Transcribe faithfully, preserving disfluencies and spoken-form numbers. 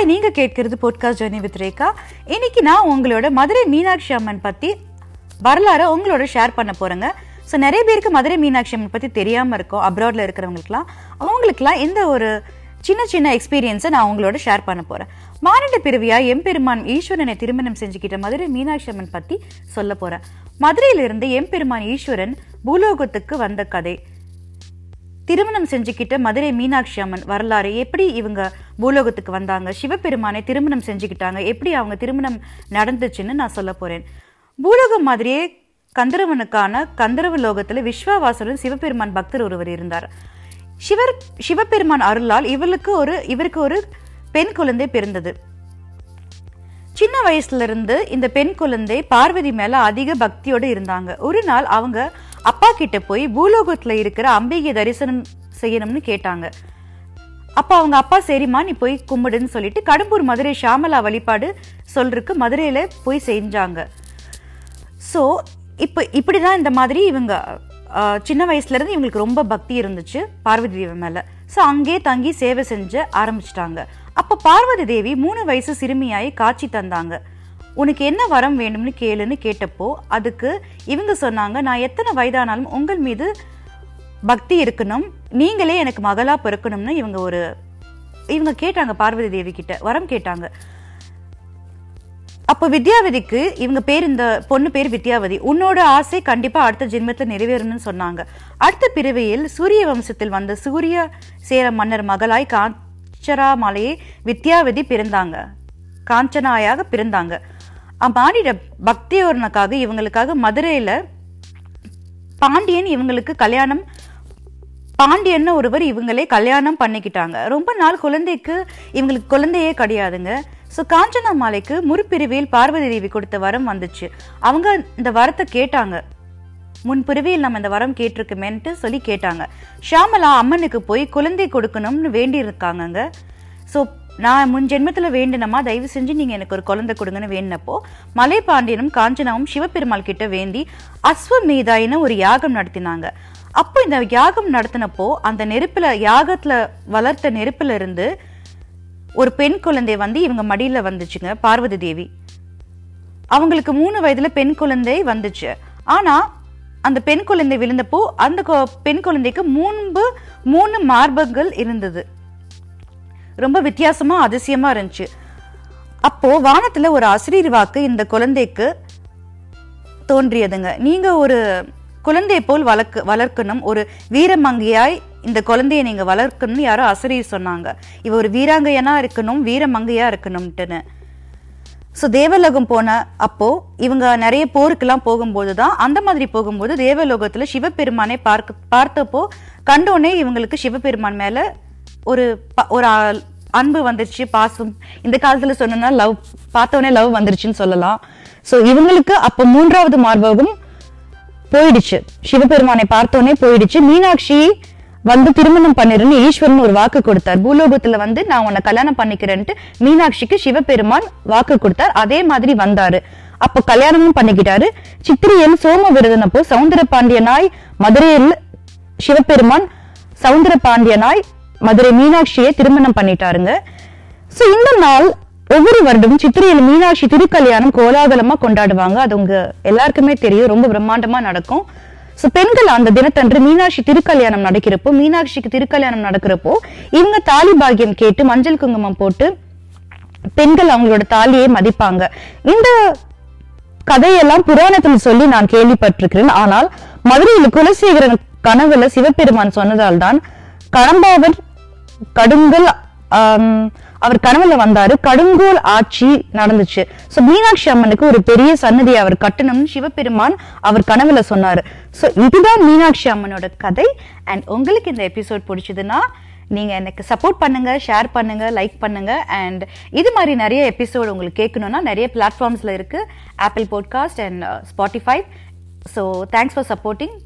Hi, நீங்கள் கேட்கிறது podcast journey with Rekha. இன்றைக்கி நான் உங்களோட மதுரை மீனாட்சி அம்மன் பற்றி வரலாறு உங்களோட ஷேர் பண்ண போகிறேங்க. ஸோ நிறைய பேருக்கு மதுரை மீனாட்சி அம்மன் பற்றி தெரியாமல் இருக்கும். அப்ராடில் இருக்கிறவங்களுக்குலாம் அவங்களுக்குலாம் இந்த ஒரு சின்ன சின்ன எக்ஸ்பீரியன்ஸை நான் உங்களோட ஷேர் பண்ண போகிறேன். மானிட பிறவியாக எம்பெருமான் ஈஸ்வரனை திருமணம் செஞ்சுக்கிட்ட மதுரை மீனாட்சி அம்மன் பற்றி சொல்ல போகிறேன். மதுரையிலிருந்து எம்பெருமான் ஈஸ்வரன் பூலோகத்துக்கு வந்த கதை, திருமணம் செஞ்சுக்கிட்ட மதுரை மீனாட்சி அம்மன் வரலாறு, எப்படி இவங்க பூலோகத்துக்கு வந்தாங்க, சிவபெருமானை திருமணம் செஞ்சுக்கிட்டாங்க, எப்படி அவங்க திருமணம் நடந்துச்சுன்னு நான் சொல்ல போகிறேன். பூலோகம் மாதிரியே கந்தரவனுக்கான கந்தரவ லோகத்தில் விஸ்வவாசுரன் சிவபெருமான் பக்தர் ஒருவர் இருந்தார். சிவர் சிவபெருமான் அருளால் இவளுக்கு ஒரு இவருக்கு ஒரு பெண் குழந்தை பிறந்தது. சின்ன வயசுல இருந்து இந்த பெண் குழந்தை பார்வதி மேல அதிக பக்தியோடு இருந்தாங்க. ஒரு நாள் அவங்க அப்பா கிட்ட போய் பூலோகத்துல இருக்கிற அம்பிகை தரிசனம் செய்யணும்னு கேட்டாங்க. அப்ப அவங்க அப்பா சரிம்மா நீ போய் கும்பிடுன்னு சொல்லிட்டு கடம்பூர் மதுரை ஷியாமலா வழிபாடு சொல்றதுக்கு மதுரையில போய் செஞ்சாங்க. ஸோ இப்போ இப்படிதான் இந்த மாதிரி இவங்க சின்ன வயசுல இருந்து இவங்களுக்கு ரொம்ப பக்தி இருந்துச்சு பார்வதி தேவி மேல. ஸோ அங்கே தங்கி சேவை செஞ்ச ஆரம்பிச்சிட்டாங்க. அப்போ பார்வதி தேவி மூணு வயசு சிறுமியாய் காட்சி தந்தாங்க. உனக்கு என்ன வரம் வேண்டும்னு கேளுன்னு கேட்டப்போ அதுக்கு இவங்க சொன்னாங்க, நான் எத்தனை வயதானாலும் உங்கள் மீது பக்தி இருக்கணும், நீங்களே எனக்கு மகளா பிறக்கணும்னு இவங்க ஒரு இவங்க கேட்டாங்க. பார்வதி தேவி கிட்ட வரம் கேட்டாங்க. அப்போ வித்யாவதிக்கு இவங்க பேர், இந்த பொண்ணு பேர் வித்யாவதி, உன்னோட ஆசை கண்டிப்பாக அடுத்த ஜென்மத்தில் நிறைவேறணும்னு சொன்னாங்க. அடுத்த பிறவியில் சூரிய வம்சத்தில் வந்த சூரிய சேர மன்னர் மகளாய் காஞ்சராமலையே வித்யாவதி பிறந்தாங்க, காஞ்சனாயாக பிறந்தாங்க. மானிட பக்தியோரனுக்காக இவங்களுக்காக மதுரையில் பாண்டியன் இவங்களுக்கு கல்யாணம் பாண்டியன்னு ஒருவர் இவங்களே கல்யாணம் பண்ணிக்கிட்டாங்க. ரொம்ப நாள் குழந்தைக்கு இவங்களுக்கு குழந்தையே கிடையாதுங்க. ஸோ காஞ்சனா மாலைக்கு முற்பிரிவியில் பார்வதி தேவி கொடுத்த வரம் வந்துச்சு. அவங்க இந்த வரத்தை கேட்டாங்க, முன்பிரிவியில் நம்ம இந்த வரம் கேட்டிருக்கோமேன்ட்டு சொல்லி கேட்டாங்க. ஷியாமலா அம்மனுக்கு போய் குழந்தை கொடுக்கணும்னு வேண்டி இருக்காங்கங்க. ஸோ நான் முன் ஜென்மத்தில் வேண்டினமா, தயவு செஞ்சு நீங்கள் எனக்கு ஒரு குழந்தை கொடுங்கன்னு வேண்டினப்போ மலை பாண்டியனும் காஞ்சனாவும் சிவபெருமாள் கிட்ட வேண்டி அஸ்வமேதாயின்னு ஒரு யாகம் நடத்தினாங்க. அப்போ இந்த யாகம் நடத்தினப்போ அந்த நெருப்பில் யாகத்தில் வளர்த்த நெருப்பில் இருந்து ஒரு பெண் குழந்தை வந்து இவங்க மடியில வந்துச்சுங்க. பார்வதி தேவி அவங்களுக்கு மூணு வயதுல பெண் குழந்தை வந்துச்சு. ஆனா அந்த பெண் குழந்தை விழுந்தப்போ அந்த பெண் குழந்தைக்கு முன்பு மூணு மார்பங்கள் இருந்தது. ரொம்ப வித்தியாசமா அதிசயமா இருந்துச்சு. அப்போ வானத்துல ஒரு ஆசிரியர் வாக்கு இந்த குழந்தைக்கு தோன்றியதுங்க. நீங்க ஒரு குழந்தையை போல் வளர்க்க வளர்க்கணும், ஒரு வீரமங்கையாய் இந்த குழந்தைய நீங்க வளர்க்கணும்னு யாரோ அசரீர் சொன்னாங்க. இவ ஒரு வீராங்கையனா இருக்கணும், வீரமங்கையா இருக்கணும்ட்டுன்னு. ஸோ தேவலோகம் போன அப்போ இவங்க நிறைய போருக்கெல்லாம் போகும்போதுதான் அந்த மாதிரி போகும்போது தேவலோகத்துல சிவபெருமானை பார்க்க பார்த்தப்போ கண்டோன்னே இவங்களுக்கு சிவபெருமான் மேல ஒரு ஒரு அன்பு வந்துருச்சு, பாசம். இந்த காலத்துல சொன்னா லவ், பார்த்தோன்னே லவ் வந்துருச்சுன்னு சொல்லலாம். ஸோ இவங்களுக்கு அப்போ மூன்றாவது மார்பகம் போயிடுச்சு, சிவபெருமானை பார்த்தோன்னே போயிடுச்சு. மீனாட்சி வந்து திருமணம் பண்ணிருன்னு ஈஸ்வரன் ஒரு வாக்கு கொடுத்தார். பூலோகத்துல வந்து நான் உன்னை கல்யாணம் பண்ணிக்கிறேன்ட்டு மீனாட்சிக்கு சிவபெருமான் வாக்கு கொடுத்தார். அதே மாதிரி வந்தாரு, அப்ப கல்யாணமும் பண்ணிக்கிட்டாரு. சித்திரையில் சோம விரதனப்போ சவுந்தர பாண்டியனாய் மதுரையில் சிவபெருமான் சவுந்தர பாண்டியனாய் மதுரை மீனாட்சியை திருமணம் பண்ணிட்டாருங்க. சோ இந்த நாள் ஒவ்வொரு வருடமும் சித்திரையில் மீனாட்சி திருக்கல்யாணம் கோலாகலமா கொண்டாடுவாங்க. அது உங்க எல்லாருக்குமே தெரியும், ரொம்ப பிரம்மாண்டமா நடக்கும். ஸோ பெண்கள் அந்த தினத்தன்று மீனாட்சி திருக்கல்யாணம் நடக்கிறப்போ மீனாட்சிக்கு திருக்கல்யாணம் நடக்கிறப்போ இவங்க தாலி பாக்கியம் கேட்டு மஞ்சள் குங்குமம் போட்டு பெண்கள் அவங்களோட தாலியை மதிப்பாங்க. இந்த கதையெல்லாம் புராணத்தில் சொல்லி நான் கேள்விப்பட்டிருக்கிறேன். ஆனால் மதுரையில் குலசேகரன் கனவுல சிவபெருமான் சொன்னதால் தான் கடம்பாவர் கடுங்கல் ஆஹ் அவர் கனவுல வந்தாரு, கடுங்கோல் ஆட்சி நடந்துச்சு. சோ மீனாட்சி அம்மனுக்கு ஒரு பெரிய சன்னதியை அவர் கட்டணும்னு சிவபெருமான் அவர் கனவுல சொன்னாரு. சோ இதுதான் மீனாட்சி அம்மனோட கதை. அண்ட் உங்களுக்கு இந்த எபிசோட் பிடிச்சதுன்னா நீங்க எனக்கு சப்போர்ட் பண்ணுங்க, ஷேர் பண்ணுங்க, லைக் பண்ணுங்க. அண்ட் இது மாதிரி நிறைய எபிசோட் உங்களுக்கு கேட்கணும்னா நிறைய பிளாட்ஃபார்ம்ஸ்ல இருக்கு, Apple podcast and Spotify. So thanks for supporting.